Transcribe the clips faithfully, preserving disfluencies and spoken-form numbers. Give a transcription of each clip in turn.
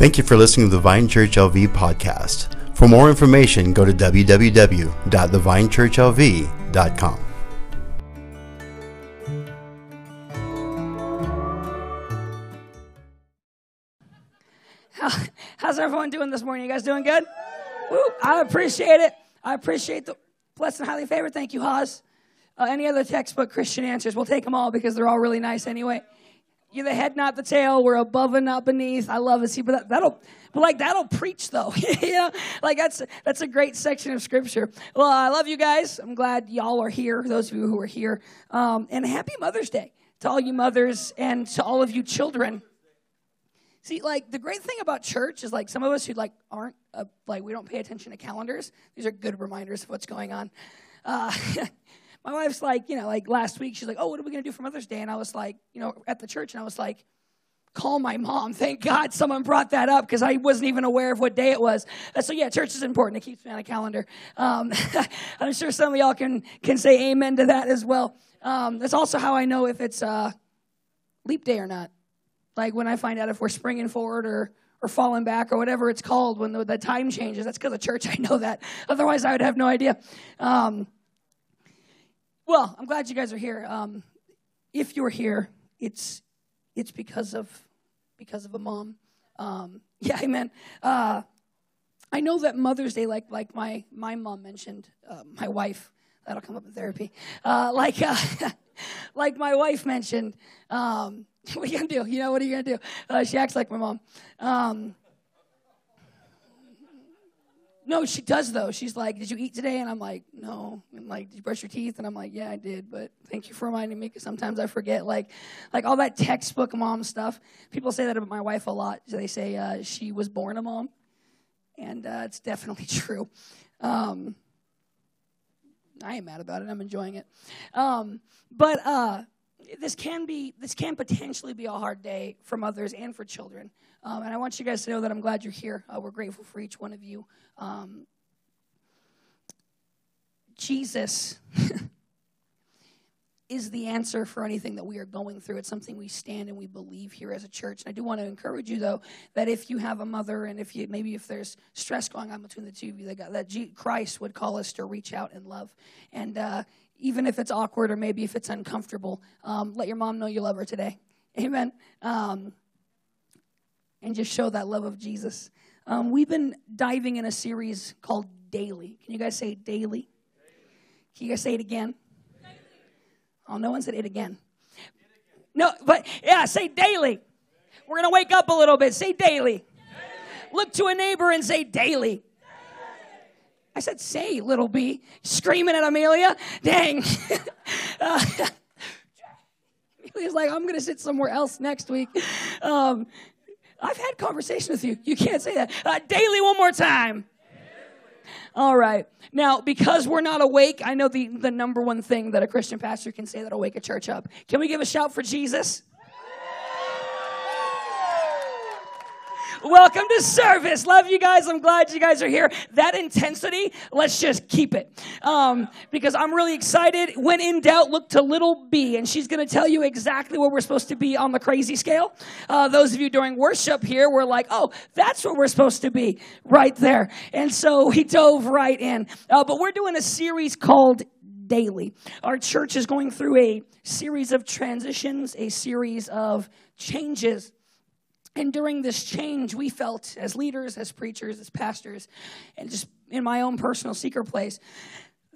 Thank you for listening to the Vine Church L V podcast. For more information, go to w w w dot the vine church l v dot com. How's everyone doing this morning? You guys doing good? Woo, I appreciate it. I appreciate the blessed and highly favored. Thank you, Haas. Uh, any other textbook Christian answers? We'll take them all because they're all really nice anyway. You're the head, not the tail. We're above and not beneath. I love it. See, but that, that'll, but like that'll preach though. You know, like that's that's a great section of scripture. Well, I love you guys. I'm glad y'all are here. Those of you who are here, um, and happy Mother's Day to all you mothers and to all of you children. See, like the great thing about church is like some of us who like aren't uh, like we don't pay attention to calendars. These are good reminders of what's going on. Uh, My wife's like, you know, like last week, she's like, oh, what are we going to do for Mother's Day? And I was like, you know, at the church, and I was like, call my mom. Thank God someone brought that up because I wasn't even aware of what day it was. Uh, so, yeah, church is important. It keeps me on a calendar. Um, I'm sure some of y'all can can say amen to that as well. Um, that's also how I know if it's uh, leap day or not. Like when I find out if we're springing forward or or falling back or whatever it's called when the, the time changes. That's because of church. I know that. Otherwise, I would have no idea. Um Well, I'm glad you guys are here. Um, if you're here, it's it's because of because of a mom. Um, yeah, amen. Uh, I know that Mother's Day, like like my my mom mentioned, uh, my wife that'll come up in therapy. Uh, like uh, like my wife mentioned, um, what are you gonna do? You know, what are you gonna do? Uh, she acts like my mom. Um, No, she does, though. She's like, did you eat today? And I'm like, no. And like, did you brush your teeth? And I'm like, yeah, I did. But thank you for reminding me because sometimes I forget. Like, like all that textbook mom stuff. People say that about my wife a lot. They say uh, she was born a mom. And uh, it's definitely true. Um, I ain't mad about it. I'm enjoying it. Um, but uh, this can be, this can potentially be a hard day for mothers and for children. Um, and I want you guys to know that I'm glad you're here. Uh, we're grateful for each one of you. Um, Jesus is the answer for anything that we are going through. It's something we stand and we believe here as a church. And I do want to encourage you, though, that if you have a mother and if you maybe if there's stress going on between the two of you, that, that G- Christ would call us to reach out and love. And uh, even if it's awkward or maybe if it's uncomfortable, um, let your mom know you love her today. Amen. Um And just show that love of Jesus. Um, we've been diving in a series called Daily. Can you guys say Daily? Daily. Can you guys say it again? Daily. Oh, no one said it again. It again. No, but yeah, say Daily. Daily. We're going to wake up a little bit. Say Daily. Daily. Look to a neighbor and say Daily. Daily. I said say, little B. Screaming at Amelia. Dang. uh, Amelia's like, I'm going to sit somewhere else next week. Um I've had conversations with you. You can't say that. Uh, daily one more time. All right. Now, because we're not awake, I know the, the number one thing that a Christian pastor can say that'll wake a church up. Can we give a shout for Jesus? Welcome to service. Love you guys. I'm glad you guys are here. That intensity, let's just keep it. Um, because I'm really excited. When in doubt, look to little B, and she's going to tell you exactly where we're supposed to be on the crazy scale. Uh, those of you during worship here were like, oh, that's where we're supposed to be, right there. And so we dove right in. Uh, but we're doing a series called Daily. Our church is going through a series of transitions, a series of changes. And during this change, we felt as leaders, as preachers, as pastors, and just in my own personal secret place,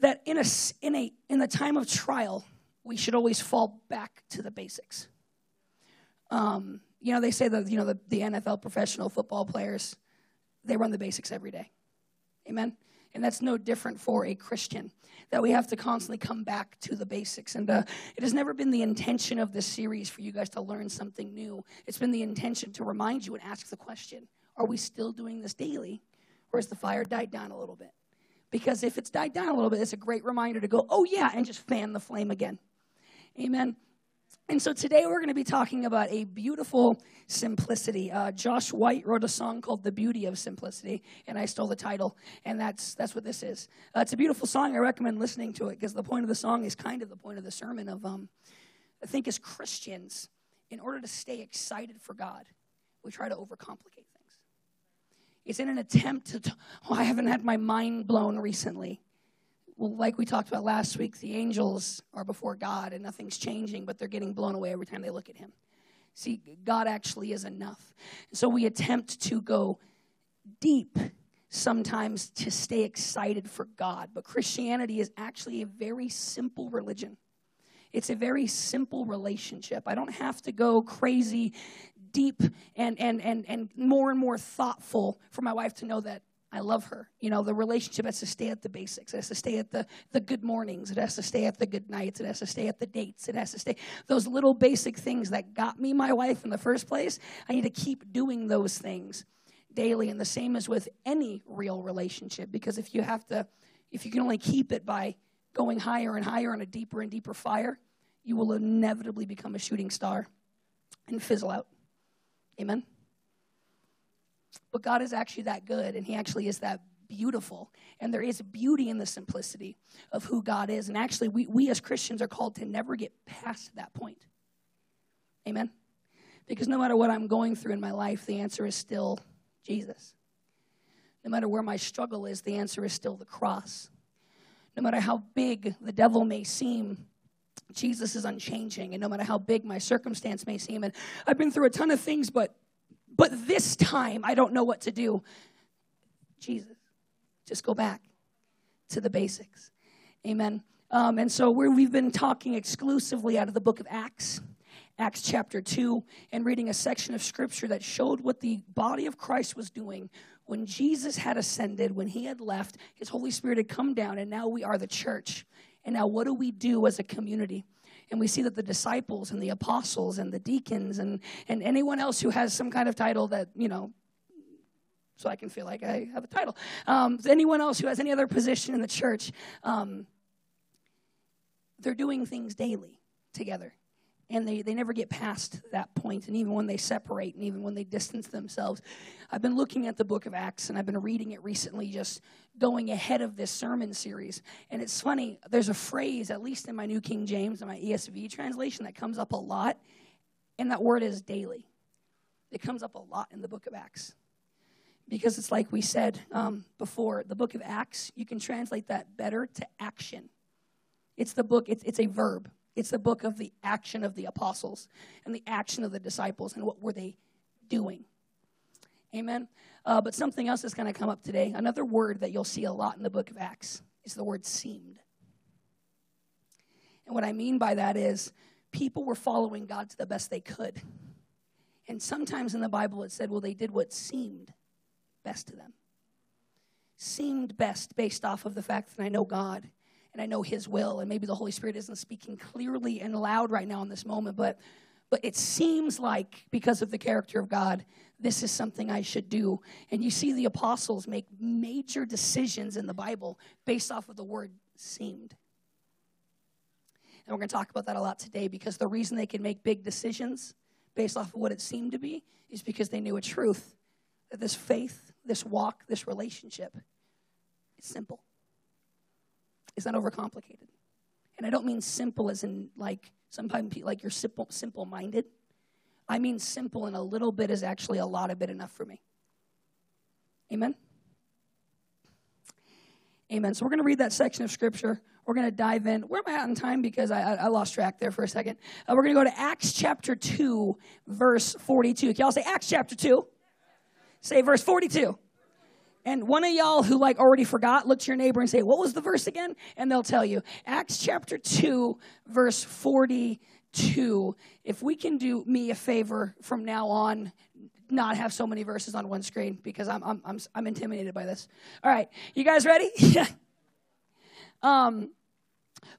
that in a, in a, in the time of trial, we should always fall back to the basics. Um, you know, they say that, you know, the, the N F L professional football players, they run the basics every day. Amen? And that's no different for a Christian, that we have to constantly come back to the basics. And uh, it has never been the intention of this series for you guys to learn something new. It's been the intention to remind you and ask the question, are we still doing this daily? Or has the fire died down a little bit? Because if it's died down a little bit, it's a great reminder to go, oh yeah, and just fan the flame again. Amen. And so today we're going to be talking about a beautiful simplicity. Uh, Josh White wrote a song called "The Beauty of Simplicity," and I stole the title, and that's that's what this is. Uh, it's a beautiful song. I recommend listening to it because the point of the song is kind of the point of the sermon of, um, I think as Christians, in order to stay excited for God, we try to overcomplicate things. is in an attempt to, t- oh, I haven't had my mind blown recently. Well, like we talked about last week, the angels are before God and nothing's changing, but they're getting blown away every time they look at him. See, God actually is enough. So we attempt to go deep sometimes to stay excited for God. But Christianity is actually a very simple religion. It's a very simple relationship. I don't have to go crazy, deep, and and and and more and more thoughtful for my wife to know that I love her. You know, the relationship has to stay at the basics. It has to stay at the, the good mornings. It has to stay at the good nights. It has to stay at the dates. It has to stay. Those little basic things that got me my wife in the first place, I need to keep doing those things daily. And the same as with any real relationship, because if you have to, if you can only keep it by going higher and higher on a deeper and deeper fire, you will inevitably become a shooting star and fizzle out. Amen? But God is actually that good, and he actually is that beautiful. And there is beauty in the simplicity of who God is. And actually, we, we as Christians are called to never get past that point. Amen? Because no matter what I'm going through in my life, the answer is still Jesus. No matter where my struggle is, the answer is still the cross. No matter how big the devil may seem, Jesus is unchanging. And no matter how big my circumstance may seem, and I've been through a ton of things, but But this time, I don't know what to do. Jesus, just go back to the basics. Amen. Um, and so we're, we've been talking exclusively out of the book of Acts, Acts chapter two, and reading a section of scripture that showed what the body of Christ was doing when Jesus had ascended, when he had left, his Holy Spirit had come down, and now we are the church. And now what do we do as a community? And we see that the disciples and the apostles and the deacons and, and anyone else who has some kind of title that, you know, so I can feel like I have a title. Um, anyone else who has any other position in the church, um, they're doing things daily together. And they, they never get past that point. And even when they separate and even when they distance themselves. I've been looking at the book of Acts, and I've been reading it recently, just going ahead of this sermon series. And it's funny, there's a phrase, at least in my New King James and my E S V translation, that comes up a lot. And that word is daily. It comes up a lot in the book of Acts. Because it's like we said um, before, the book of Acts, you can translate that better to action. It's the book, it's, it's a verb. It's the book of the action of the apostles and the action of the disciples and what were they doing. Amen? Uh, but something else is going to come up today. Another word that you'll see a lot in the book of Acts is the word seemed. And what I mean by that is people were following God to the best they could. And sometimes in the Bible it said, well, they did what seemed best to them. Seemed best based off of the fact that I know God. And I know his will, and maybe the Holy Spirit isn't speaking clearly and loud right now in this moment, but but it seems like, because of the character of God, this is something I should do. And you see the apostles make major decisions in the Bible based off of the word seemed. And we're going to talk about that a lot today, because the reason they can make big decisions based off of what it seemed to be is because they knew a truth, that this faith, this walk, this relationship, it's simple. It's not overcomplicated. And I don't mean simple as in, like, sometimes like you're simple, simple-minded. I mean simple, and a little bit is actually a lot of bit enough for me. Amen? Amen. So we're going to read that section of Scripture. We're going to dive in. Where am I at in time? Because I, I, I lost track there for a second. Uh, we're going to go to Acts chapter two, verse forty-two. Can y'all say Acts chapter two? Say verse forty-two. And one of y'all who, like, already forgot, look to your neighbor and say, what was the verse again? And they'll tell you. Acts chapter two, verse forty-two. If we can do me a favor from now on, not have so many verses on one screen, because I'm I'm I'm, I'm intimidated by this. All right. You guys ready? Yeah. um,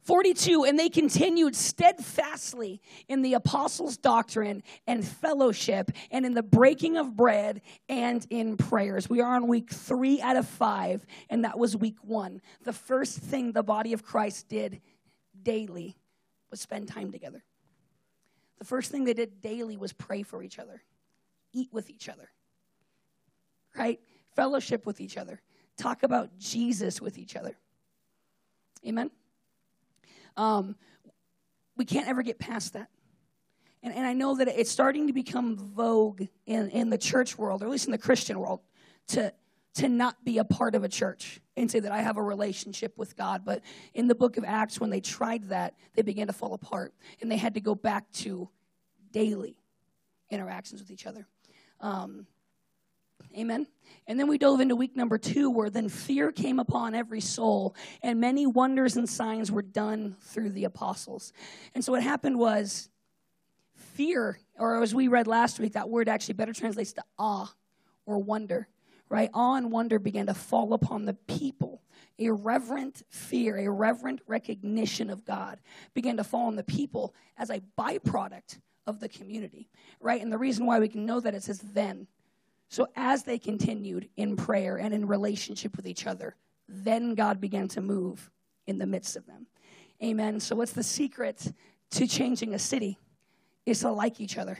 forty-two, and they continued steadfastly in the apostles' doctrine and fellowship and in the breaking of bread and in prayers. We are on week three out of five, and that was week one. The first thing the body of Christ did daily was spend time together. The first thing they did daily was pray for each other, eat with each other, right? Fellowship with each other, talk about Jesus with each other. Amen? Um, we can't ever get past that. And and I know that it's starting to become vogue in, in the church world, or at least in the Christian world, to to not be a part of a church and say that I have a relationship with God. But in the book of Acts, when they tried that, they began to fall apart, and they had to go back to daily interactions with each other. Um, amen. And then we dove into week number two, where then fear came upon every soul, and many wonders and signs were done through the apostles. And so what happened was fear, or as we read last week, that word actually better translates to awe or wonder. Right? Awe and wonder began to fall upon the people. A reverent fear, a reverent recognition of God began to fall on the people as a byproduct of the community. Right? And the reason why we can know that it says then. So as they continued in prayer and in relationship with each other, then God began to move in the midst of them. Amen. So what's the secret to changing a city? Is to like each other.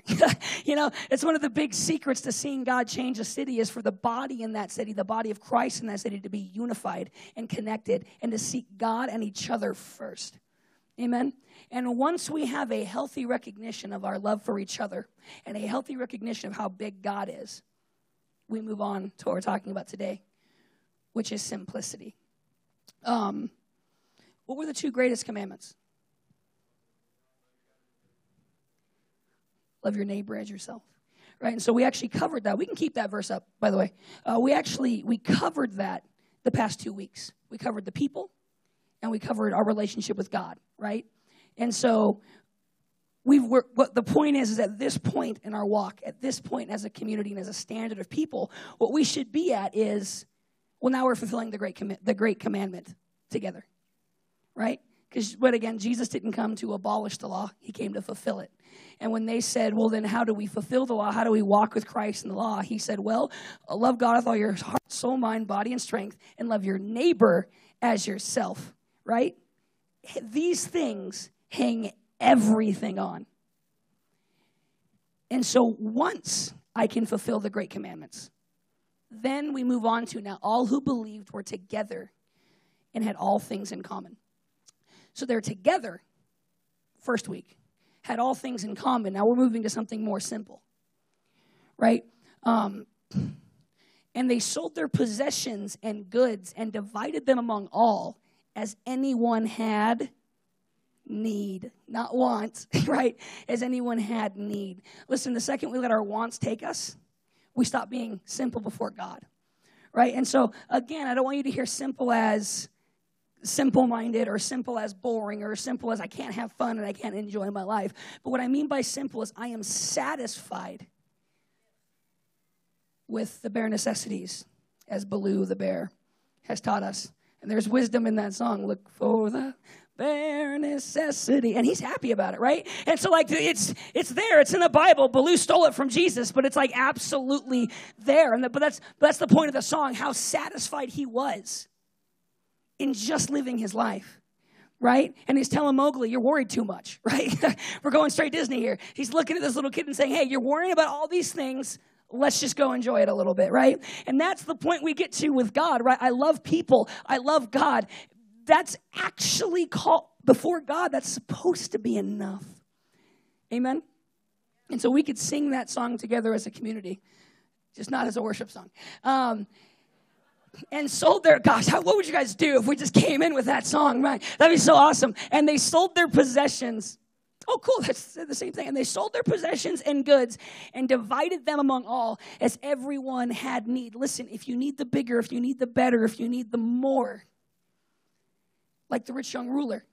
You know, it's one of the big secrets to seeing God change a city is for the body in that city, the body of Christ in that city, to be unified and connected and to seek God and each other first. Amen? And once we have a healthy recognition of our love for each other and a healthy recognition of how big God is, we move on to what we're talking about today, which is simplicity. Um, what were the two greatest commandments? Love your neighbor as yourself, right? And so we actually covered that. We can keep that verse up, by the way. Uh, we actually, we covered that the past two weeks. We covered the people, and we covered our relationship with God, right? And so we've worked, what the point is, is at this point in our walk, at this point as a community and as a standard of people, what we should be at is, well, now we're fulfilling the great, com- the great commandment together, right? Because, but again, Jesus didn't come to abolish the law. He came to fulfill it. And when they said, well, then how do we fulfill the law? How do we walk with Christ in the law? He said, well, love God with all your heart, soul, mind, body, and strength, and love your neighbor as yourself, right? These things hang everything on. And so once I can fulfill the great commandments, then we move on to now all who believed were together and had all things in common. So they're together, first week, had all things in common. Now we're moving to something more simple, right? Um, and they sold their possessions and goods and divided them among all as anyone had need. Not want, right? As anyone had need. Listen, the second we let our wants take us, we stop being simple before God, right? And so, again, I don't want you to hear simple as simple-minded or simple as boring or simple as I can't have fun and I can't enjoy my life. But what I mean by simple is I am satisfied with the bare necessities, as Baloo the bear has taught us. And there's wisdom in that song. Look for the bare necessity. And he's happy about it, right? And so, like, it's it's there. It's in the Bible. Baloo stole it from Jesus, but it's, like, absolutely there. And the, but that's that's the point of the song, how satisfied he was in just living his life, right? And he's telling Mowgli, you're worried too much, right? We're going straight Disney here. He's looking at this little kid and saying, hey, you're worrying about all these things. Let's just go enjoy it a little bit, right? And that's the point we get to with God, right? I love people. I love God. That's actually called, before God, that's supposed to be enough. Amen? And so we could sing that song together as a community, just not as a worship song. Um And sold their, gosh, how, what would you guys do if we just came in with that song, right? That'd be so awesome. And they sold their possessions. Oh, cool, that's the same thing. And they sold their possessions and goods and divided them among all as everyone had need. Listen, if you need the bigger, if you need the better, if you need the more, like the rich young ruler,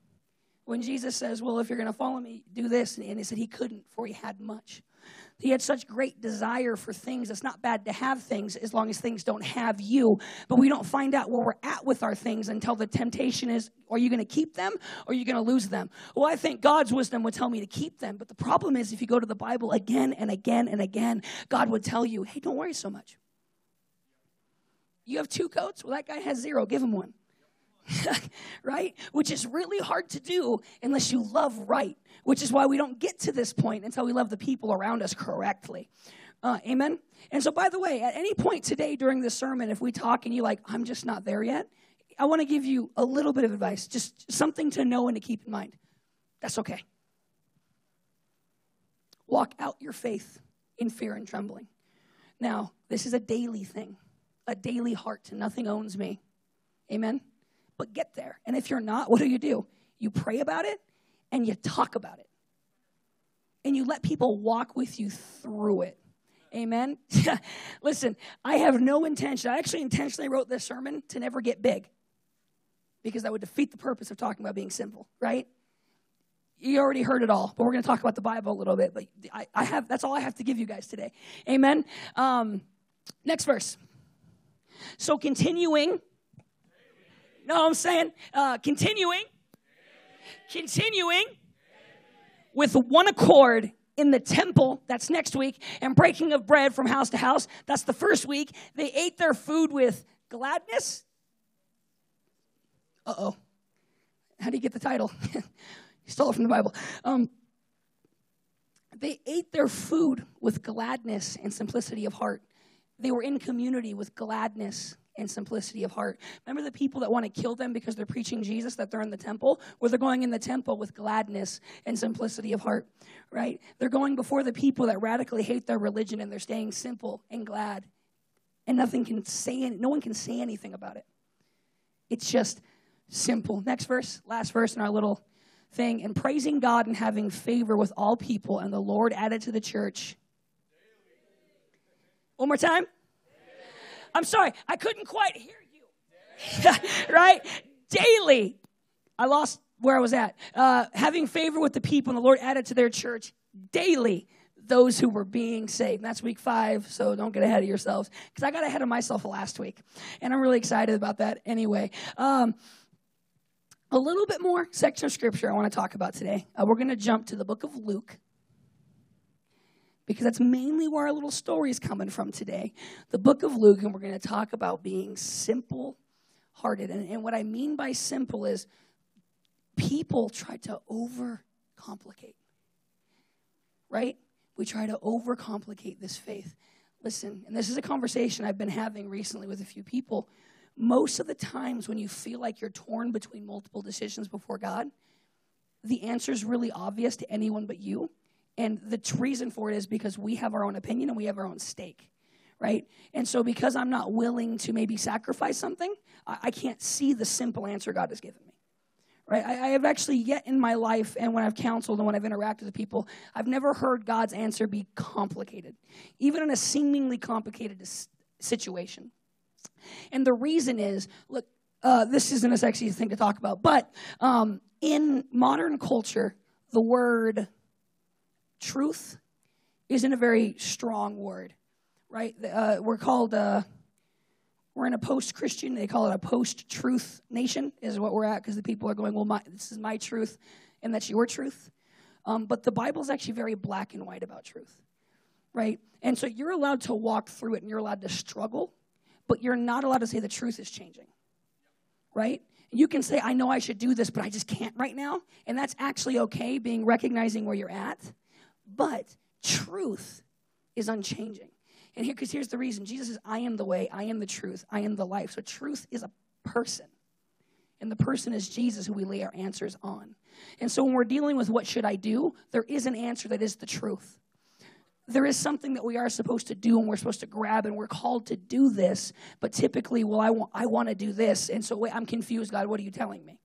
when Jesus says, well, if you're going to follow me, do this. And he said he couldn't, for he had much. He had such great desire for things. It's not bad to have things as long as things don't have you. But we don't find out where we're at with our things until the temptation is, are you going to keep them or are you going to lose them? Well, I think God's wisdom would tell me to keep them. But the problem is if you go to the Bible again and again and again, God would tell you, hey, don't worry so much. You have two coats? Well, that guy has zero. Give him one. Right? Which is really hard to do unless you love right, which is why we don't get to this point until we love the people around us correctly. Uh, amen? And so, by the way, at any point today during this sermon, if we talk and you're like, I'm just not there yet, I want to give you a little bit of advice, just something to know and to keep in mind. That's okay. Walk out your faith in fear and trembling. Now, this is a daily thing. a daily heart. Nothing owns me. Amen? But get there. And if you're not, what do you do? You pray about it and you talk about it. And you let people walk with you through it. Amen? Listen, I have no intention. I actually intentionally wrote this sermon to never get big, because that would defeat the purpose of talking about being sinful, right? You already heard it all, but we're going to talk about the Bible a little bit. But I, I have that's all I have to give you guys today. Amen? Um, next verse. So continuing. No, I'm saying uh, continuing. Continuing with one accord in the temple, that's next week, and breaking of bread from house to house, that's the first week. They ate their food with gladness. Uh-oh. How do you get the title? You stole it from the Bible. Um, they ate their food with gladness and simplicity of heart. They were in community with gladness and simplicity of heart. Remember the people that want to kill them because they're preaching Jesus, that they're in the temple? Well, they're going in the temple with gladness and simplicity of heart, right? They're going before the people that radically hate their religion, and they're staying simple and glad. And nothing can say, no one can say anything about it. It's just simple. Next verse, last verse in our little thing. And praising God and having favor with all people, and the Lord added to the church. One more time. I'm sorry, I couldn't quite hear you, right? Daily, I lost where I was at. Uh, having favor with the people, and the Lord added to their church daily those who were being saved. And that's week five, so don't get ahead of yourselves, because I got ahead of myself last week, and I'm really excited about that anyway. Um, a little bit more section of Scripture I want to talk about today. Uh, we're going to jump to the book of Luke, because that's mainly where our little story is coming from today. The book of Luke, and we're going to talk about being simple-hearted. And, and what I mean by simple is people try to overcomplicate, right? We try to overcomplicate this faith. Listen, and this is a conversation I've been having recently with a few people. Most of the times when you feel like you're torn between multiple decisions before God, the answer is really obvious to anyone but you. And the reason for it is because we have our own opinion and we have our own stake, right? And so because I'm not willing to maybe sacrifice something, I, I can't see the simple answer God has given me, right? I, I have actually yet in my life, and when I've counseled and when I've interacted with people, I've never heard God's answer be complicated, even in a seemingly complicated situation. And the reason is, look, uh, this isn't a sexy thing to talk about, but um, in modern culture, the word truth isn't a very strong word, right? Uh, we're called, uh, we're in a post-Christian, they call it a post-truth nation is what we're at, because the people are going, well, my, this is my truth, and that's your truth. Um, but the Bible is actually very black and white about truth, right? And so you're allowed to walk through it, and you're allowed to struggle, but you're not allowed to say the truth is changing, right? You can say, I know I should do this, but I just can't right now, and that's actually okay, being recognizing where you're at. But truth is unchanging. And here, because here's the reason. Jesus says, I am the way, I am the truth, I am the life. So truth is a person. And the person is Jesus, who we lay our answers on. And so when we're dealing with what should I do, there is an answer that is the truth. There is something that we are supposed to do, and we're supposed to grab, and we're called to do this. But typically, well, I want, I want to do this. And so wait, I'm confused, God, what are you telling me?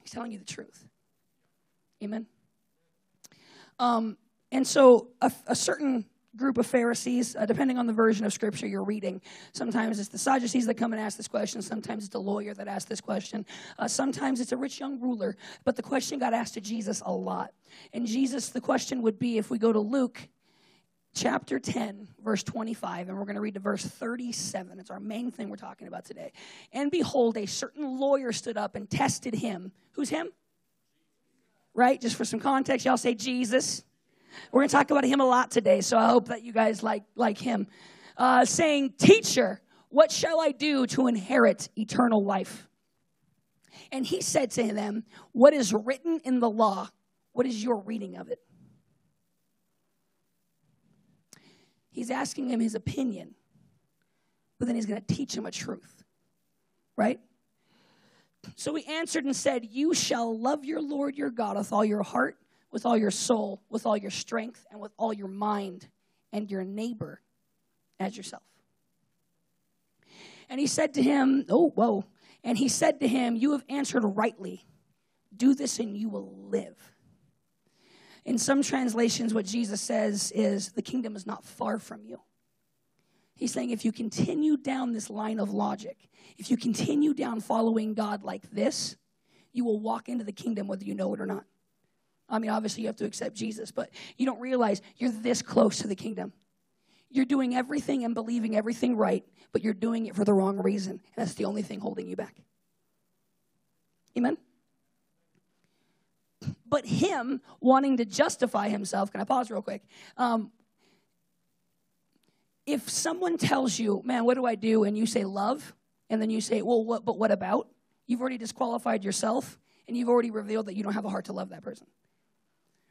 He's telling you the truth. Amen? Um, and so a, a certain group of Pharisees, uh, depending on the version of Scripture you're reading, sometimes it's the Sadducees that come and ask this question. Sometimes it's the lawyer that asks this question. Uh, sometimes it's a rich young ruler. But the question got asked to Jesus a lot. And Jesus, the question would be, if we go to Luke chapter ten, verse twenty-five, and we're going to read to verse thirty-seven. It's our main thing we're talking about today. And behold, a certain lawyer stood up and tested him. Who's him? Right? Just for some context, y'all say Jesus. We're going to talk about him a lot today, so I hope that you guys like, like him. Uh, saying, teacher, what shall I do to inherit eternal life? And he said to them, what is written in the law? What is your reading of it? He's asking him his opinion, but then he's going to teach him a truth, right? So he answered and said, you shall love your Lord your God with all your heart, with all your soul, with all your strength, and with all your mind, and your neighbor as yourself. And he said to him, oh, whoa. And he said to him, you have answered rightly. Do this and you will live. In some translations, what Jesus says is the kingdom is not far from you. He's saying if you continue down this line of logic, if you continue down following God like this, you will walk into the kingdom whether you know it or not. I mean, obviously you have to accept Jesus, but you don't realize you're this close to the kingdom. You're doing everything and believing everything right, but you're doing it for the wrong reason. And that's the only thing holding you back. Amen? But him wanting to justify himself, can I pause real quick? Um, if someone tells you, man, what do I do? And you say love, and then you say, well, what, but what about? You've already disqualified yourself, and you've already revealed that you don't have a heart to love that person.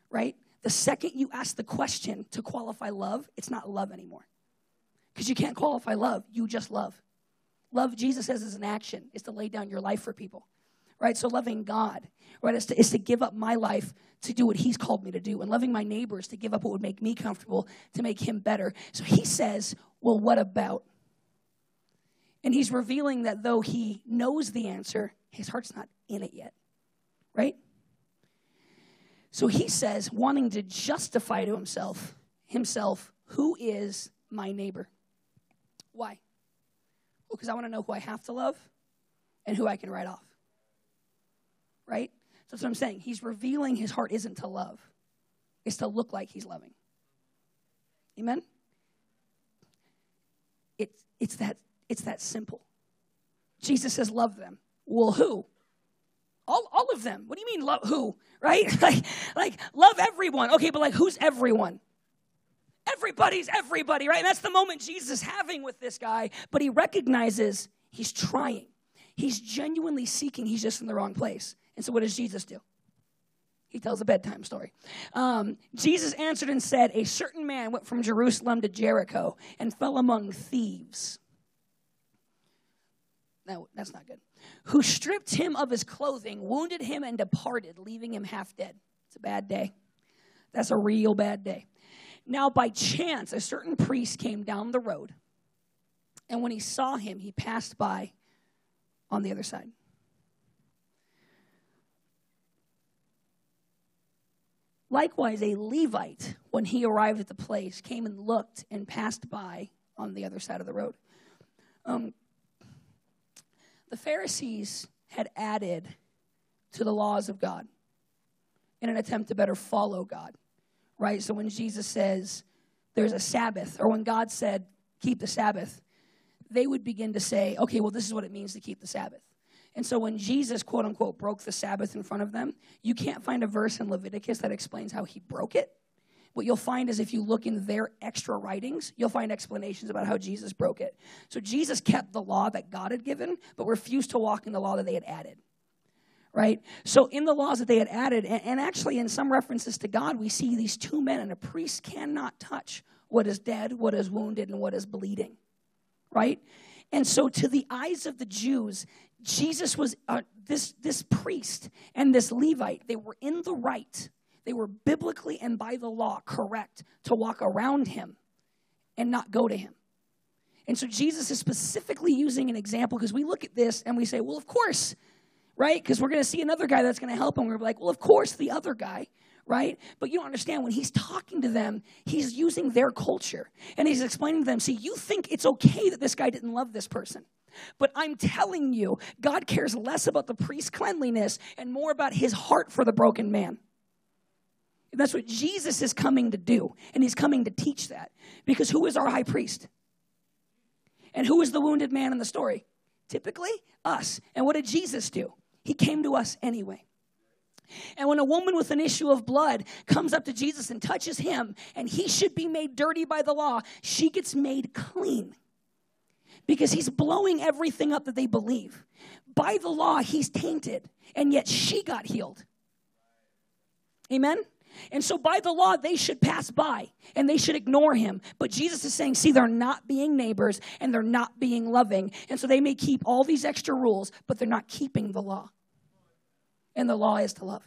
Right? The second you ask the question to qualify love, it's not love anymore. Because you can't qualify love. You just love. Love, Jesus says, is an action. It's to lay down your life for people. Right? So loving God, right, is to, is to give up my life to do what he's called me to do. And loving my neighbor is to give up what would make me comfortable to make him better. So he says, well, what about? And he's revealing that though he knows the answer, his heart's not in it yet. Right? So he says, wanting to justify to himself, himself, who is my neighbor? Why? Well, because I want to know who I have to love and who I can write off. Right? So that's what I'm saying. He's revealing his heart isn't to love. It's to look like he's loving. Amen? It's, it's, that, it's that simple. Jesus says, love them. Well, who? All, all of them. What do you mean love who? Right? like, like love everyone. Okay, but like who's everyone? Everybody's everybody, right? And that's the moment Jesus is having with this guy. But he recognizes he's trying. He's genuinely seeking. He's just in the wrong place. And so what does Jesus do? He tells a bedtime story. Um, Jesus answered and said, a certain man went from Jerusalem to Jericho and fell among thieves. No, that's not good. Who stripped him of his clothing, wounded him, and departed, leaving him half dead. It's a bad day. That's a real bad day. Now, by chance, a certain priest came down the road, and when he saw him, he passed by on the other side. Likewise, a Levite, when he arrived at the place, came and looked and passed by on the other side of the road. Um, the Pharisees had added to the laws of God in an attempt to better follow God, right? So when Jesus says there's a Sabbath, or when God said keep the Sabbath, they would begin to say, okay, well, this is what it means to keep the Sabbath. And so when Jesus, quote unquote, broke the Sabbath in front of them, you can't find a verse in Leviticus that explains how he broke it. What you'll find is if you look in their extra writings, you'll find explanations about how Jesus broke it. So Jesus kept the law that God had given, but refused to walk in the law that they had added. Right? So in the laws that they had added, and, and actually in some references to God, we see these two men, and a priest cannot touch what is dead, what is wounded, and what is bleeding. Right? And so to the eyes of the Jews, Jesus was uh, this, this priest and this Levite, they were in the right. They were biblically and by the law correct to walk around him and not go to him. And so Jesus is specifically using an example, because we look at this and we say, well, of course, right? Because we're going to see another guy that's going to help him. We're like, well, of course, the other guy. Right? But you don't understand, when he's talking to them, he's using their culture. And he's explaining to them, see, you think it's okay that this guy didn't love this person. But I'm telling you, God cares less about the priest's cleanliness and more about his heart for the broken man. And that's what Jesus is coming to do. And he's coming to teach that. Because who is our high priest? And who is the wounded man in the story? Typically, us. And what did Jesus do? He came to us anyway. And when a woman with an issue of blood comes up to Jesus and touches him, and he should be made dirty by the law, she gets made clean. Because he's blowing everything up that they believe. By the law, he's tainted, and yet she got healed. Amen? And so by the law, they should pass by, and they should ignore him. But Jesus is saying, see, they're not being neighbors, and they're not being loving. And so they may keep all these extra rules, but they're not keeping the law. And the law is to love.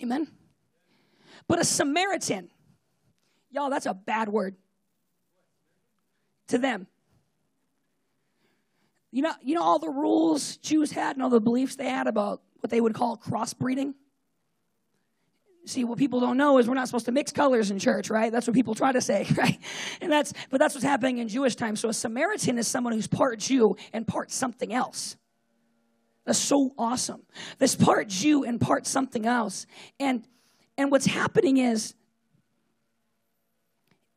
Amen? But a Samaritan, y'all, that's a bad word. to them. You know, you know all the rules Jews had and all the beliefs they had about what they would call crossbreeding? See, what people don't know is we're not supposed to mix colors in church, right? That's what people try to say, right? And that's, but that's what's happening in Jewish times. So a Samaritan is someone who's part Jew and part something else. That's so awesome. This part Jew and part something else. And, and what's happening is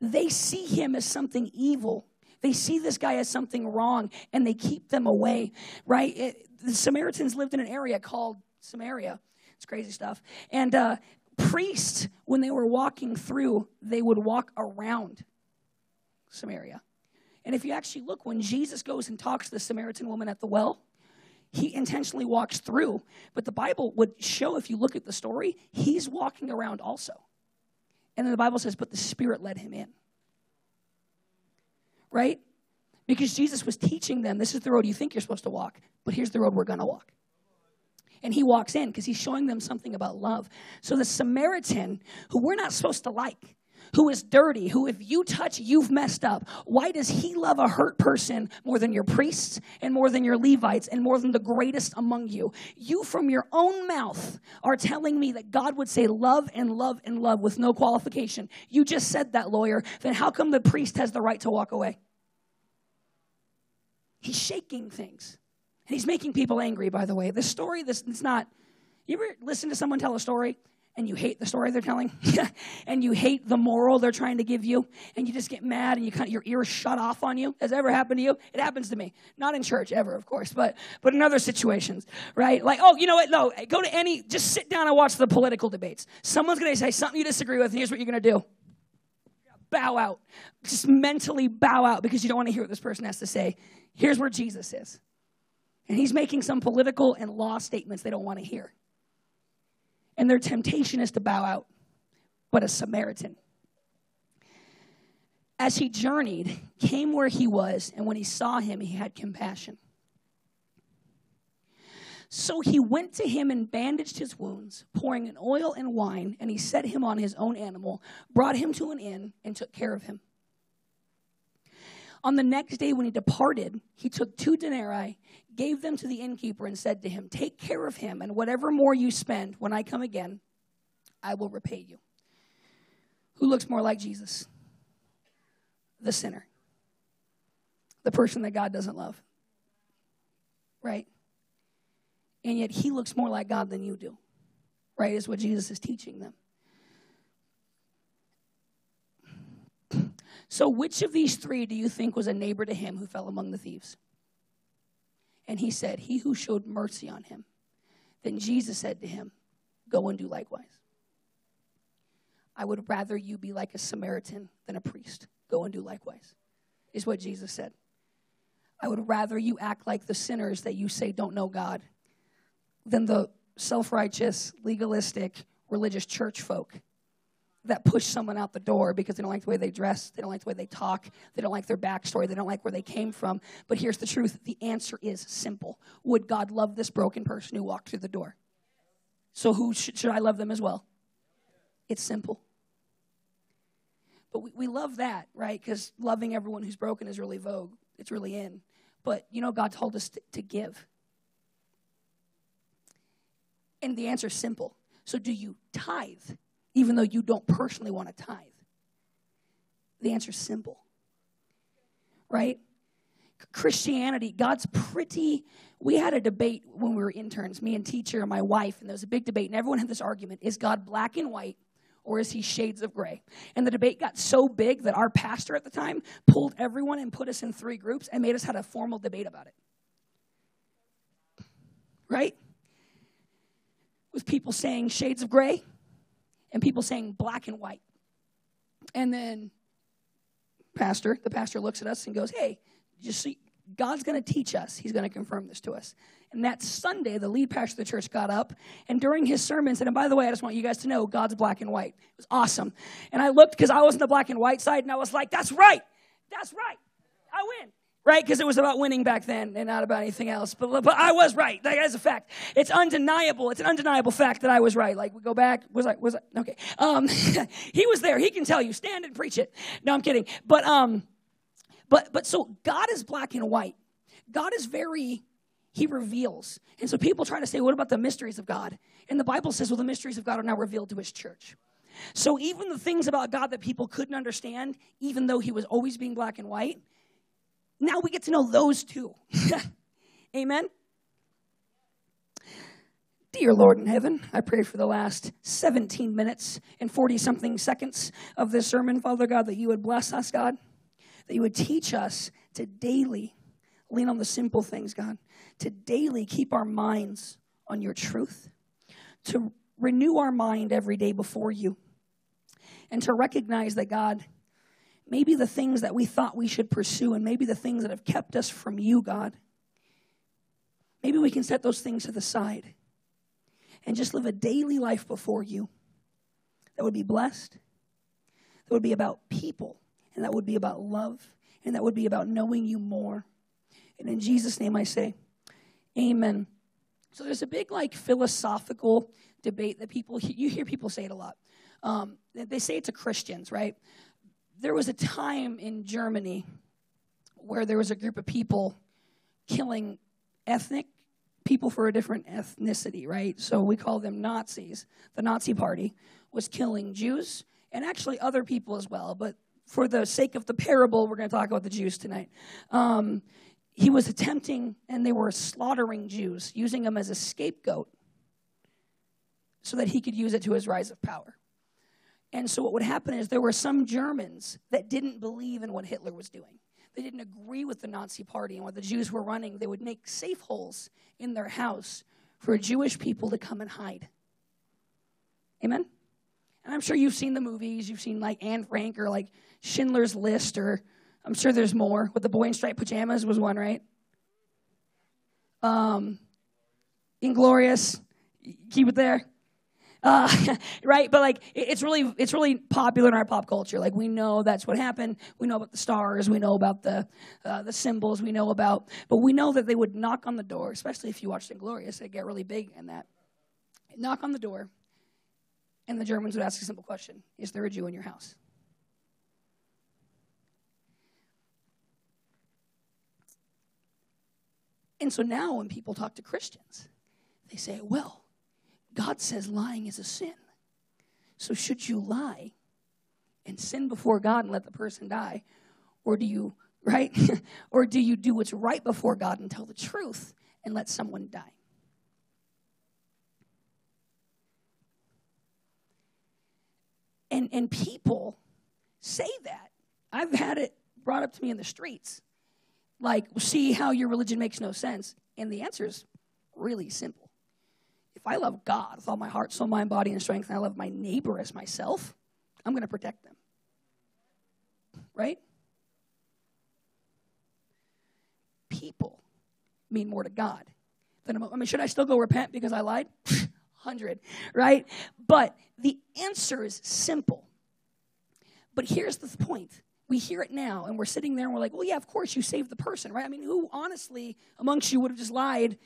they see him as something evil. They see this guy as something wrong, and they keep them away, right? It, the Samaritans lived in an area called Samaria. It's crazy stuff. And, uh, priests, when they were walking through, they would walk around Samaria. And if you actually look, when Jesus goes and talks to the Samaritan woman at the well, he intentionally walks through. But the Bible would show, if you look at the story, he's walking around also. And then the Bible says, but the Spirit led him in. Right? Because Jesus was teaching them, this is the road you think you're supposed to walk, but here's the road we're going to walk. And he walks in because he's showing them something about love. So the Samaritan, who we're not supposed to like, who is dirty, who if you touch, you've messed up, why does he love a hurt person more than your priests and more than your Levites and more than the greatest among you? You from your own mouth are telling me that God would say love and love and love with no qualification. You just said that, lawyer. Then how come the priest has the right to walk away? He's shaking things. And he's making people angry, by the way. This story, this it's not, you ever listen to someone tell a story and you hate the story they're telling? And you hate the moral they're trying to give you? And you just get mad and you kind of, your ears shut off on you? Has it ever happened to you? It happens to me. Not in church ever, of course, but, but in other situations, right? Like, oh, you know what? No, go to any, just sit down and watch the political debates. Someone's going to say something you disagree with, and here's what you're going to do. Bow out. Just mentally bow out because you don't want to hear what this person has to say. Here's where Jesus is. And he's making some political and law statements they don't want to hear. And their temptation is to bow out. But a Samaritan, as he journeyed, came where he was, and when he saw him, he had compassion. So he went to him and bandaged his wounds, pouring in oil and wine, and he set him on his own animal, brought him to an inn, and took care of him. On the next day when he departed, he took two denarii, gave them to the innkeeper, and said to him, "Take care of him, and whatever more you spend, when I come again, I will repay you." Who looks more like Jesus? The sinner. The person that God doesn't love. Right? And yet he looks more like God than you do. Right? Is what Jesus is teaching them. So which of these three do you think was a neighbor to him who fell among the thieves? And he said, he who showed mercy on him. Then Jesus said to him, go and do likewise. I would rather you be like a Samaritan than a priest. Go and do likewise, is what Jesus said. I would rather you act like the sinners that you say don't know God than the self-righteous, legalistic, religious church folk that push someone out the door because they don't like the way they dress, they don't like the way they talk, they don't like their backstory, they don't like where they came from. But here's the truth. The answer is simple. Would God love this broken person who walked through the door? So who should, should I love them as well? It's simple. But we, we love that, right? Because loving everyone who's broken is really vogue. It's really in. But, you know, God told us to, to give. And the answer is simple. So do you tithe? Even though you don't personally want to tithe? The answer is simple, right? Christianity, God's pretty, we had a debate when we were interns, me and teacher and my wife, and there was a big debate, and everyone had this argument, is God black and white, or is he shades of gray? And the debate got so big that our pastor at the time pulled everyone and put us in three groups and made us have a formal debate about it, right? With people saying shades of gray, and people saying black and white. And then pastor, the pastor looks at us and goes, hey, just see, God's going to teach us. He's going to confirm this to us. And that Sunday, the lead pastor of the church got up, and during his sermon said, and by the way, I just want you guys to know, God's black and white. It was awesome. And I looked because I was on the black and white side, and I was like, that's right. That's right. I win. Right? Because it was about winning back then and not about anything else. But, but I was right. Like, that's a fact. It's undeniable. It's an undeniable fact that I was right. Like, we go back. Was I? Was I? Okay. Um, he was there. He can tell you. Stand and preach it. No, I'm kidding. But, um, But but so God is black and white. God is very, he reveals. And so people try to say, what about the mysteries of God? And the Bible says, well, the mysteries of God are now revealed to his church. So even the things about God that people couldn't understand, even though he was always being black and white, now we get to know those too. Amen? Dear Lord in heaven, I pray for the last seventeen minutes and forty-something seconds of this sermon, Father God, that you would bless us, God, that you would teach us to daily lean on the simple things, God, to daily keep our minds on your truth, to renew our mind every day before you, and to recognize that, God, maybe the things that we thought we should pursue and maybe the things that have kept us from you, God, maybe we can set those things to the side and just live a daily life before you that would be blessed, that would be about people, and that would be about love, and that would be about knowing you more. And in Jesus' name I say, amen. So there's a big, like, philosophical debate that people, you hear people say it a lot. Um, they say it to Christians, right? There was a time in Germany where there was a group of people killing ethnic people for a different ethnicity, right? So we call them Nazis. The Nazi party was killing Jews and actually other people as well. But for the sake of the parable, we're going to talk about the Jews tonight. Um, he was attempting, and they were slaughtering Jews, using them as a scapegoat, so that he could use it to his rise of power. And so what would happen is there were some Germans that didn't believe in what Hitler was doing. They didn't agree with the Nazi party and what the Jews were running. They would make safe holes in their house for Jewish people to come and hide. Amen? And I'm sure you've seen the movies. You've seen like Anne Frank or like Schindler's List, or I'm sure there's more. With the Boy in Striped Pajamas was one, right? Um, Inglourious. Keep it there. Uh, right, but like it's really it's really popular in our pop culture. Like we know that's what happened. We know about the stars. We know about the uh, the symbols. We know about, but we know that they would knock on the door, especially if you watched Inglourious. They get really big in that. Knock on the door, and the Germans would ask a simple question: is there a Jew in your house? And so now, when people talk to Christians, they say, "Well, God says lying is a sin. So should you lie and sin before God and let the person die? Or do you, right? Or do you do what's right before God and tell the truth and let someone die?" And and people say that. I've had it brought up to me in the streets. Like, see how your religion makes no sense. And the answer is really simple. If I love God with all my heart, soul, mind, body, and strength, and I love my neighbor as myself, I'm going to protect them. Right? People mean more to God than, I mean, should I still go repent because I lied? one hundred, right? But the answer is simple. But here's the point. We hear it now, and we're sitting there, and we're like, well, yeah, of course you saved the person, right? I mean, who honestly amongst you would have just lied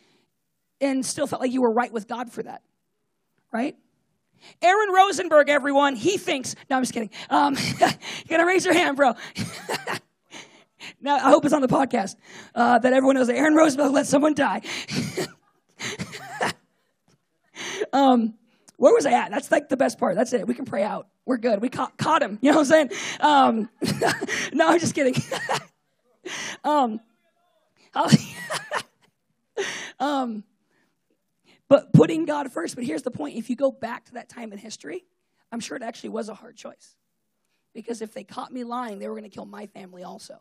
and still felt like you were right with God for that, right? Aaron Rosenberg, everyone, he thinks, no, I'm just kidding. Um, you're going to raise your hand, bro. Now, I hope it's on the podcast uh, that everyone knows that Aaron Rosenberg let someone die. um, where was I at? That's like the best part. That's it. We can pray out. We're good. We ca- caught him. You know what I'm saying? Um, no, I'm just kidding. um, um. But putting God first. But here's the point. If you go back to that time in history, I'm sure it actually was a hard choice. Because if they caught me lying, they were going to kill my family also.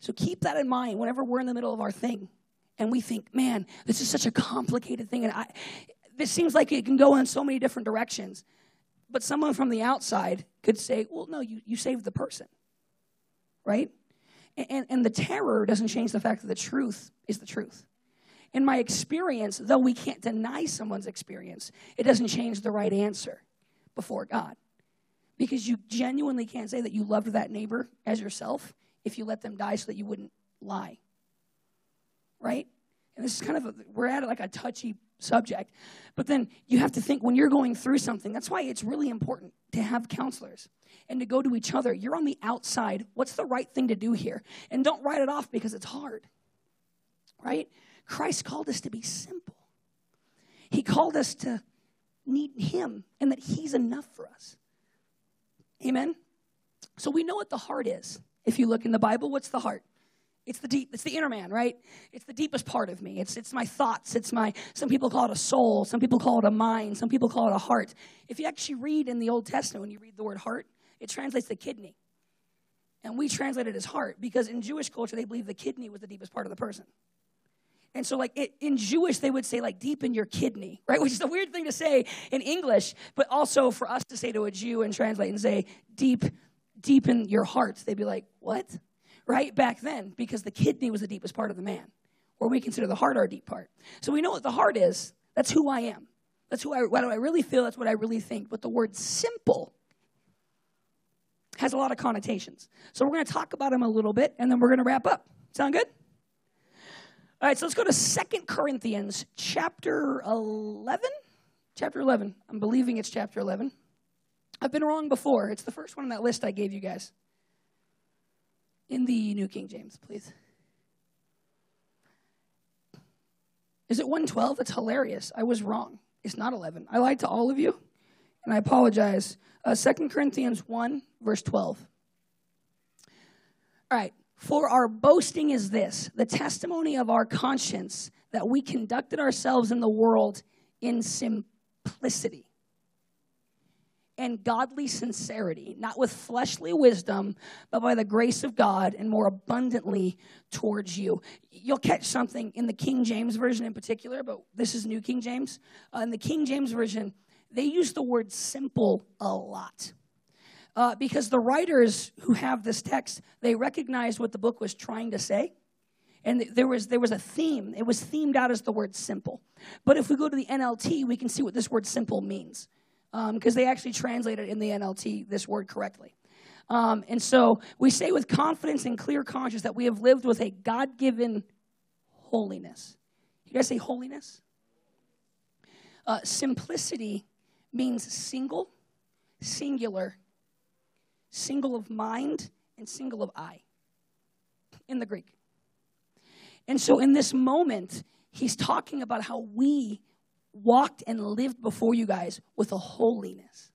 So keep that in mind whenever we're in the middle of our thing. And we think, man, this is such a complicated thing. And I, this seems like it can go in so many different directions. But someone from the outside could say, well, no, you, you saved the person. Right? And, and the terror doesn't change the fact that the truth is the truth. In my experience, though we can't deny someone's experience, it doesn't change the right answer before God. Because you genuinely can't say that you loved that neighbor as yourself if you let them die so that you wouldn't lie. Right? And this is kind of, a, we're at like a touchy subject. But then you have to think when you're going through something, that's why it's really important to have counselors and to go to each other. You're on the outside. What's the right thing to do here? And don't write it off because it's hard, right? Christ called us to be simple. He called us to need him and that he's enough for us. Amen? So we know what the heart is. If you look in the Bible, what's the heart? It's the deep, it's the inner man, right? It's the deepest part of me. It's it's my thoughts. It's my, some people call it a soul. Some people call it a mind. Some people call it a heart. If you actually read in the Old Testament, when you read the word heart, it translates to kidney. And we translate it as heart because in Jewish culture, they believe the kidney was the deepest part of the person. And so, like, it, in Jewish, they would say, like, deep in your kidney, right? Which is a weird thing to say in English, but also for us to say to a Jew and translate and say, deep, deep in your heart. They'd be like, what? Right back then, because the kidney was the deepest part of the man, or we consider the heart our deep part. So we know what the heart is. That's who I am. That's who I, what do I really feel? That's what I really think. But the word simple has a lot of connotations. So we're going to talk about them a little bit, and then we're going to wrap up. Sound good? All right, so let's go to Second Corinthians chapter eleven. Chapter eleven. I'm believing it's chapter eleven. I've been wrong before. It's the first one on that list I gave you guys. In the New King James, please. Is it one twelve? It's hilarious. I was wrong. It's not eleven. I lied to all of you, and I apologize. Uh, Second Corinthians one, verse twelve. All right. For our boasting is this, the testimony of our conscience, that we conducted ourselves in the world in simplicity and godly sincerity, not with fleshly wisdom, but by the grace of God and more abundantly towards you. You'll catch something in the King James Version in particular, but this is New King James. Uh, in the King James Version, they use the word simple a lot. Uh, because the writers who have this text, they recognized what the book was trying to say. And there was, there was a theme. It was themed out as the word simple. But if we go to the N L T, we can see what this word simple means. Because um, they actually translated in the N L T this word correctly. Um, and so we say with confidence and clear conscience that we have lived with a God-given holiness. You guys say holiness? Uh, simplicity means single, singular, single of mind, and single of eye in the Greek. And so in this moment, he's talking about how we walked and lived before you guys with a holiness,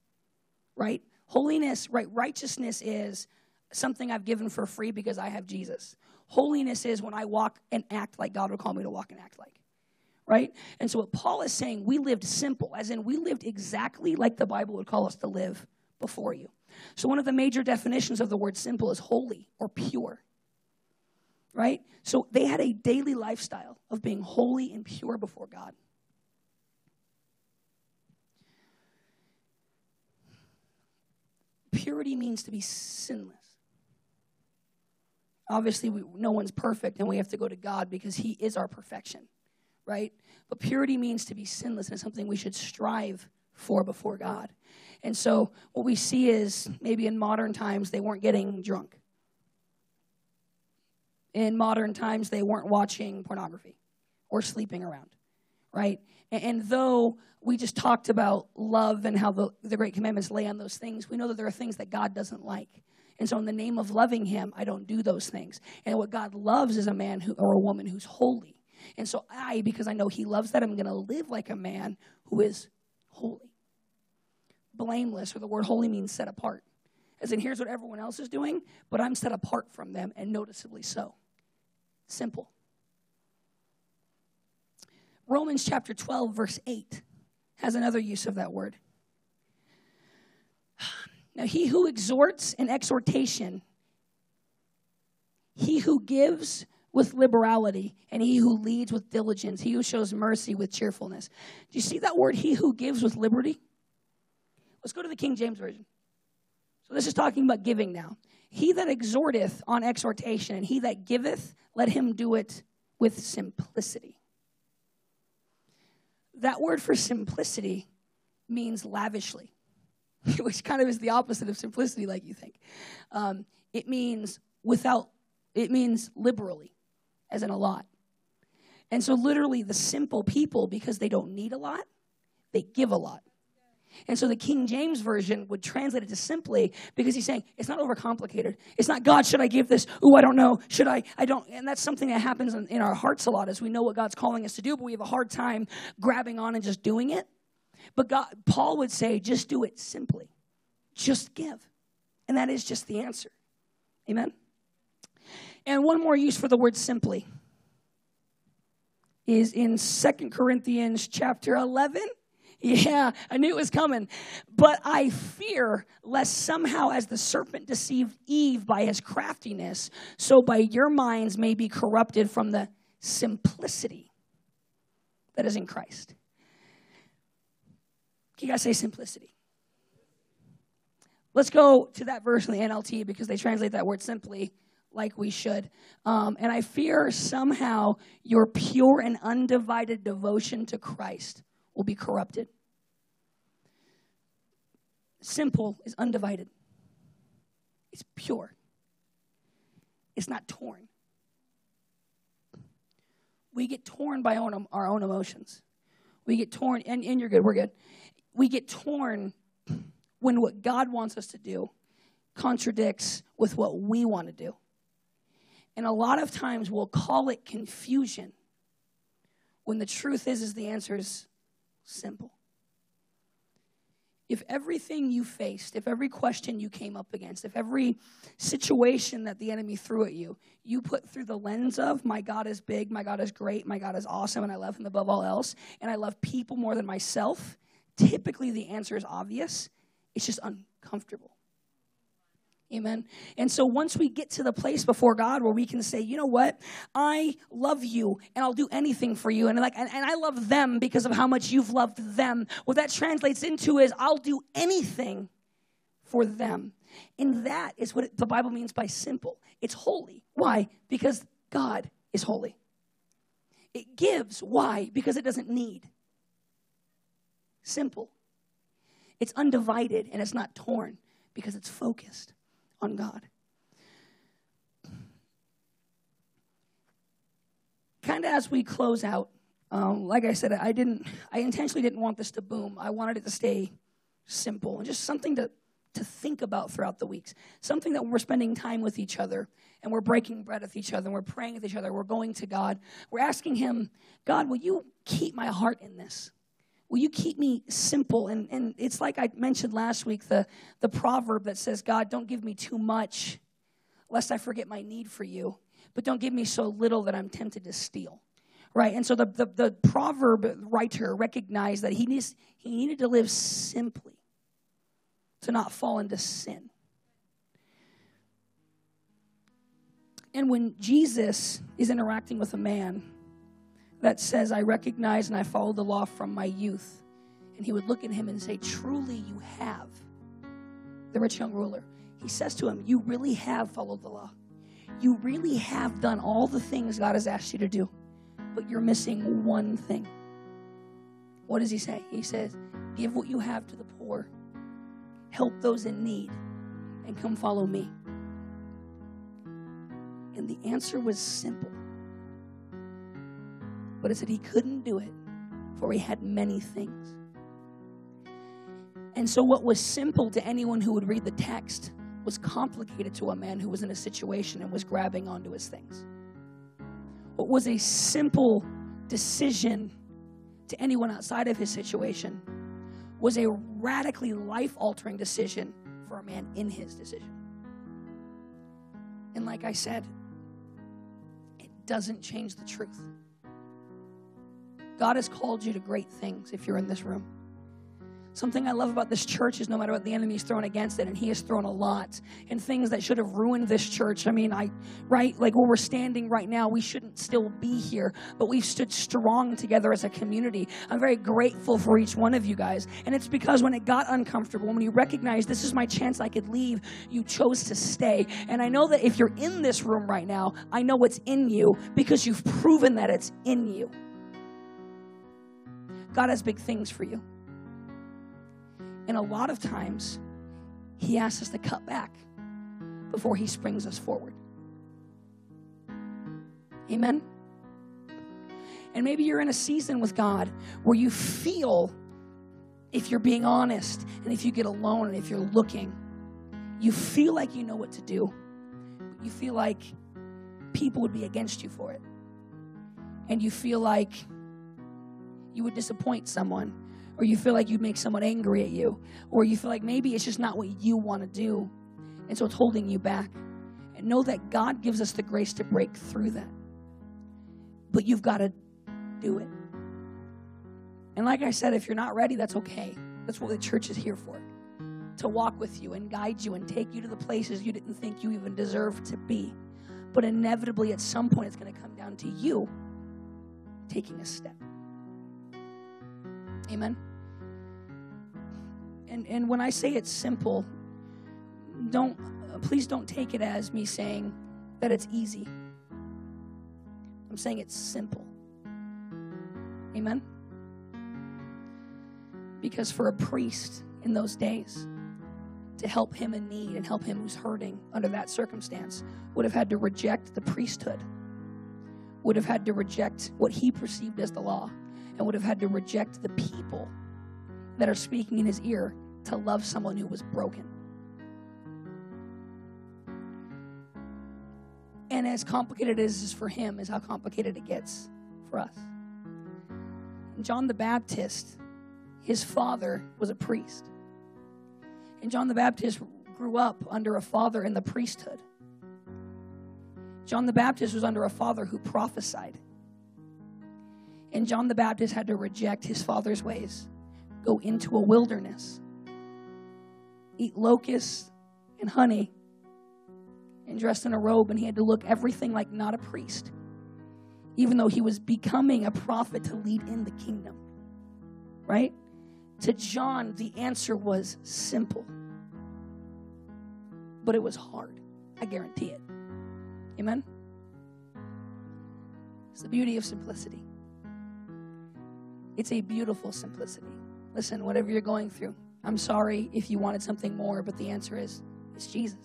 right? Holiness, right? Righteousness is something I've given for free because I have Jesus. Holiness is when I walk and act like God would call me to walk and act like, right? And so what Paul is saying, we lived simple, as in we lived exactly like the Bible would call us to live before you. So one of the major definitions of the word simple is holy or pure, right? So they had a daily lifestyle of being holy and pure before God. Purity means to be sinless. Obviously, we, no one's perfect, and we have to go to God because he is our perfection, right? But purity means to be sinless, and it's something we should strive for before God. And so what we see is maybe in modern times, they weren't getting drunk. In modern times, they weren't watching pornography or sleeping around, right? And, and though we just talked about love and how the, the great commandments lay on those things, we know that there are things that God doesn't like. And so in the name of loving him, I don't do those things. And what God loves is a man who, or a woman who's holy. And so I, because I know he loves that, I'm going to live like a man who is holy. Blameless, or the word holy means set apart. As in, here's what everyone else is doing, but I'm set apart from them, and noticeably so. Simple. Romans chapter twelve, verse eight has another use of that word. Now, he who exhorts in exhortation, he who gives with liberality, and he who leads with diligence, he who shows mercy with cheerfulness. Do you see that word, he who gives with liberty? Let's go to the King James Version. So this is talking about giving now. He that exhorteth on exhortation, and he that giveth, let him do it with simplicity. That word for simplicity means lavishly, which kind of is the opposite of simplicity, like you think. Um, it means without, it means liberally, as in a lot. And so literally the simple people, because they don't need a lot, they give a lot. And so the King James Version would translate it to simply, because he's saying, it's not overcomplicated. It's not, God, should I give this? Ooh, I don't know. Should I? I don't. And that's something that happens in, in our hearts a lot, is we know what God's calling us to do, but we have a hard time grabbing on and just doing it. But God, Paul would say, just do it simply. Just give. And that is just the answer. Amen? And one more use for the word simply is in Second Corinthians chapter eleven. Yeah, I knew it was coming. But I fear lest somehow, as the serpent deceived Eve by his craftiness, so by your minds may be corrupted from the simplicity that is in Christ. Can you guys say simplicity? Let's go to that verse in the N L T, because they translate that word simply like we should. Um, and I fear somehow your pure and undivided devotion to Christ will be corrupted. Simple is undivided. It's pure. It's not torn. We get torn by own, our own emotions. We get torn, and, and you're good, we're good. We get torn when what God wants us to do contradicts with what we want to do. And a lot of times we'll call it confusion, when the truth is, is the answer is simple. If everything you faced, if every question you came up against, if every situation that the enemy threw at you, you put through the lens of, my God is big, my God is great, my God is awesome, and I love him above all else, and I love people more than myself, typically the answer is obvious. It's just uncomfortable. Amen. And so once we get to the place before God where we can say, you know what, I love you and I'll do anything for you. And like, and, and I love them because of how much you've loved them. What that translates into is, I'll do anything for them. And that is what it, the Bible means by simple. It's holy. Why? Because God is holy. It gives. Why? Because it doesn't need. Simple. It's undivided and it's not torn because it's focused on God. Kind of as we close out, um, like I said, I didn't, I intentionally didn't want this to boom. I wanted it to stay simple and just something to, to think about throughout the weeks. Something that we're spending time with each other, and we're breaking bread with each other, and we're praying with each other, we're going to God. We're asking him, God, will you keep my heart in this? Will you keep me simple? And, and it's like I mentioned last week, the, the proverb that says, God, don't give me too much, lest I forget my need for you. But don't give me so little that I'm tempted to steal. Right? And so the, the, the proverb writer recognized that he, needs, he needed to live simply to not fall into sin. And when Jesus is interacting with a man that says, I recognize and I follow the law from my youth, and he would look at him and say, truly you have, the rich young ruler, he says to him, you really have followed the law. You really have done all the things God has asked you to do, but you're missing one thing. What does he say? He says, give what you have to the poor, help those in need, and come follow me. And the answer was simple. But it said he couldn't do it, for he had many things. And so what was simple to anyone who would read the text was complicated to a man who was in a situation and was grabbing onto his things. What was a simple decision to anyone outside of his situation was a radically life-altering decision for a man in his decision. And like I said, it doesn't change the truth. God has called you to great things if you're in this room. Something I love about this church is no matter what the enemy's thrown against it, and he has thrown a lot, and things that should have ruined this church. I mean, I, right? Like where we're standing right now, we shouldn't still be here, but we've stood strong together as a community. I'm very grateful for each one of you guys. And it's because when it got uncomfortable, when you recognized this is my chance, I could leave, you chose to stay. And I know that if you're in this room right now, I know it's in you because you've proven that it's in you. God has big things for you. And a lot of times, he asks us to cut back before he springs us forward. Amen? And maybe you're in a season with God where you feel, if you're being honest, and if you get alone, and if you're looking, you feel like you know what to do. You feel like people would be against you for it. And you feel like you would disappoint someone, or you feel like you'd make someone angry at you, or you feel like maybe it's just not what you want to do, and so it's holding you back. And know that God gives us the grace to break through that. But you've got to do it. And like I said, if you're not ready, that's okay. That's what the church is here for, to walk with you and guide you and take you to the places you didn't think you even deserved to be. But inevitably, at some point, it's going to come down to you taking a step. Amen. And and when I say it's simple, don't please don't take it as me saying that it's easy. I'm saying it's simple. Amen. Because for a priest in those days, to help him in need and help him who's hurting under that circumstance, would have had to reject the priesthood, would have had to reject what he perceived as the law, and would have had to reject the people that are speaking in his ear to love someone who was broken. And as complicated as it is for him is how complicated it gets for us. John the Baptist, his father was a priest. And John the Baptist grew up under a father in the priesthood. John the Baptist was under a father who prophesied. And John the Baptist had to reject his father's ways, go into a wilderness, eat locusts and honey, and dressed in a robe, and he had to look everything like not a priest, even though he was becoming a prophet to lead in the kingdom, right? To John, the answer was simple, but it was hard. I guarantee it. Amen? It's the beauty of simplicity. It's a beautiful simplicity. Listen, whatever you're going through, I'm sorry if you wanted something more, but the answer is, it's Jesus.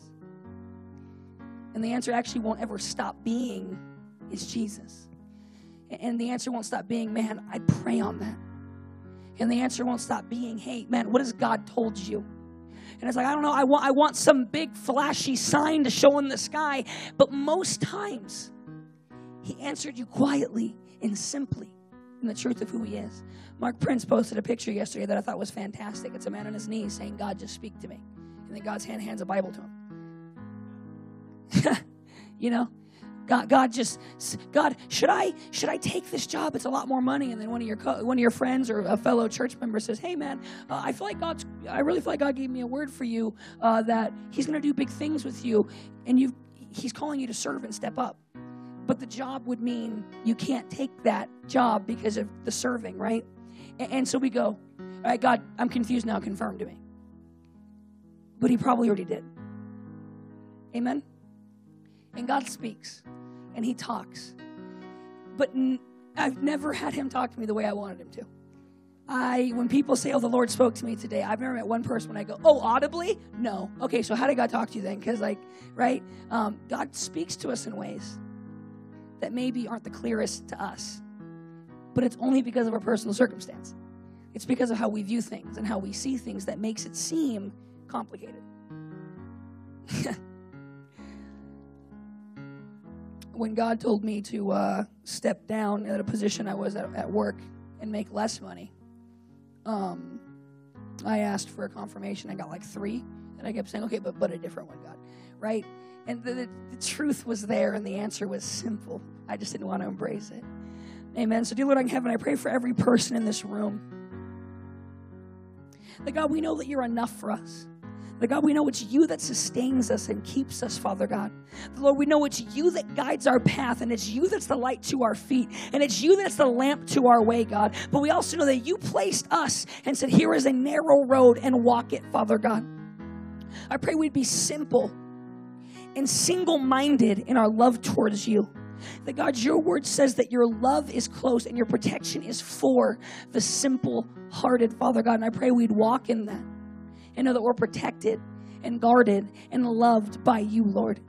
And the answer actually won't ever stop being, it's Jesus. And the answer won't stop being, man, I pray on that. And the answer won't stop being, hey, man, what has God told you? And it's like, I don't know, I want, I want some big flashy sign to show in the sky. But most times, he answered you quietly and simply in the truth of who he is. Mark Prince posted a picture yesterday that I thought was fantastic. It's a man on his knees saying, God, just speak to me. And then God's hand hands a Bible to him. You know? God, God, just, God, should I, should I take this job? It's a lot more money. And then one of your, co- one of your friends or a fellow church member says, "Hey, man, uh, I feel like God's, I really feel like God gave me a word for you uh, that He's going to do big things with you, and you, He's calling you to serve and step up." But the job would mean you can't take that job because of the serving, right? And, and so we go, "All right, God, I'm confused now. Confirm to me." But He probably already did. Amen. And God speaks. And he talks. But n- I've never had him talk to me the way I wanted him to. I, when people say, oh, the Lord spoke to me today, I've never met one person when I go, oh, audibly? No. Okay, so how did God talk to you then? Because, like, right? Um, God speaks to us in ways that maybe aren't the clearest to us. But it's only because of our personal circumstance. It's because of how we view things and how we see things that makes it seem complicated. When God told me to uh, step down at a position I was at, at work and make less money, um, I asked for a confirmation. I got like three, and I kept saying, okay, but, but a different one, God, right? And the, the, the truth was there, and the answer was simple. I just didn't want to embrace it. Amen. So, dear Lord in heaven, I pray for every person in this room. That, God, we know that you're enough for us. But God, we know it's you that sustains us and keeps us, Father God. The Lord, we know it's you that guides our path, and it's you that's the light to our feet, and it's you that's the lamp to our way, God. But we also know that you placed us and said, here is a narrow road and walk it, Father God. I pray we'd be simple and single-minded in our love towards you. That God, your word says that your love is close and your protection is for the simple-hearted, Father God. And I pray we'd walk in that. And know that we're protected and guarded and loved by you, Lord.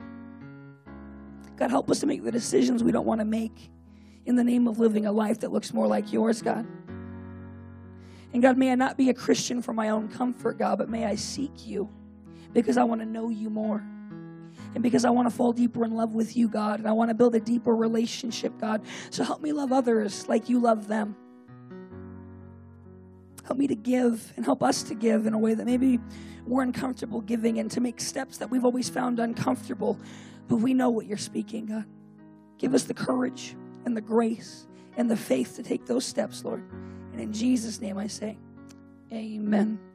God, help us to make the decisions we don't want to make in the name of living a life that looks more like yours, God. And God, may I not be a Christian for my own comfort, God, but may I seek you because I want to know you more. And because I want to fall deeper in love with you, God. And I want to build a deeper relationship, God. So help me love others like you love them. Help me to give and help us to give in a way that maybe we're uncomfortable giving, and to make steps that we've always found uncomfortable. But we know what you're speaking, God. Give us the courage and the grace and the faith to take those steps, Lord. And in Jesus' name I say, amen.